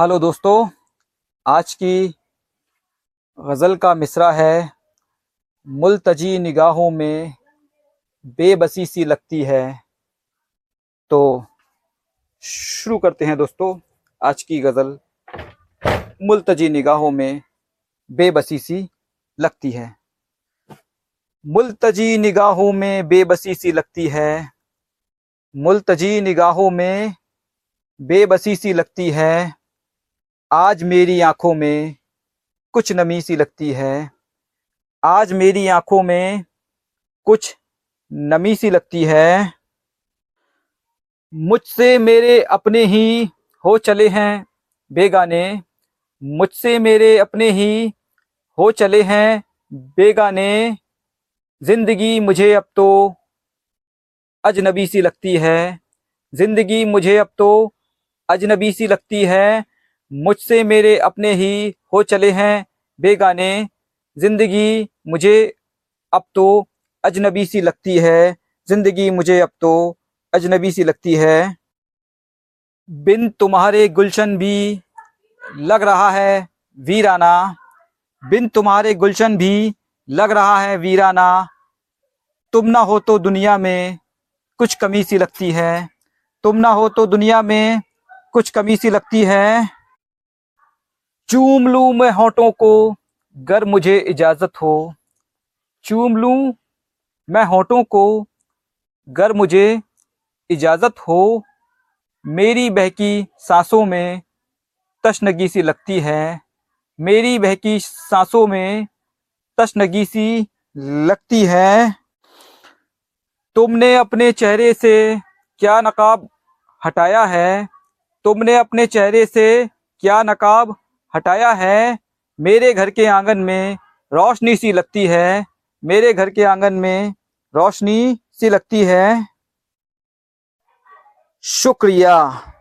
Hello दोस्तों, आज की गज़ल का मिसरा है। मुल्तजी निगाहों में बेबसी सी लगती है। तो शुरू करते हैं दोस्तों आज की गज़ल। मुल्तजी निगाहों में बेबसी सी लगती है। मुल्तजी निगाहों में बेबसी सी लगती है। मुल्तजी निगाहों में बेबसी सी लगती है। आज मेरी आंखों में कुछ नमी सी लगती है। आज मेरी आंखों में कुछ नमी सी लगती है। मुझसे मेरे अपने ही हो चले हैं बेगाने। मुझसे मेरे अपने ही हो चले हैं बेगाने। ज़िंदगी मुझे अब तो अजनबी सी लगती है। ज़िंदगी मुझे अब तो अजनबी सी लगती है। मुझसे मेरे अपने ही हो चले हैं बेगाने। ज़िंदगी मुझे अब तो अजनबी सी लगती है। ज़िंदगी मुझे अब तो अजनबी सी लगती है। बिन तुम्हारे गुलशन भी लग रहा है वीराना। बिन तुम्हारे गुलशन भी लग रहा है वीराना। तुम ना हो तो दुनिया में कुछ कमी सी लगती है। तुम ना हो तो दुनिया में कुछ कमी सी लगती है। चूम लूं मैं होठों को गर मुझे इजाज़त हो। चूम लूं मैं होठों को गर मुझे इजाज़त हो। मेरी बहकी सांसों में तशनगी सी लगती है। मेरी बहकी सांसों में तशनगी सी लगती है। तुमने अपने चेहरे से क्या नकाब हटाया है। तुमने अपने चेहरे से क्या नकाब हटाया है। मेरे घर के आंगन में रोशनी सी लगती है। मेरे घर के आंगन में रोशनी सी लगती है। शुक्रिया।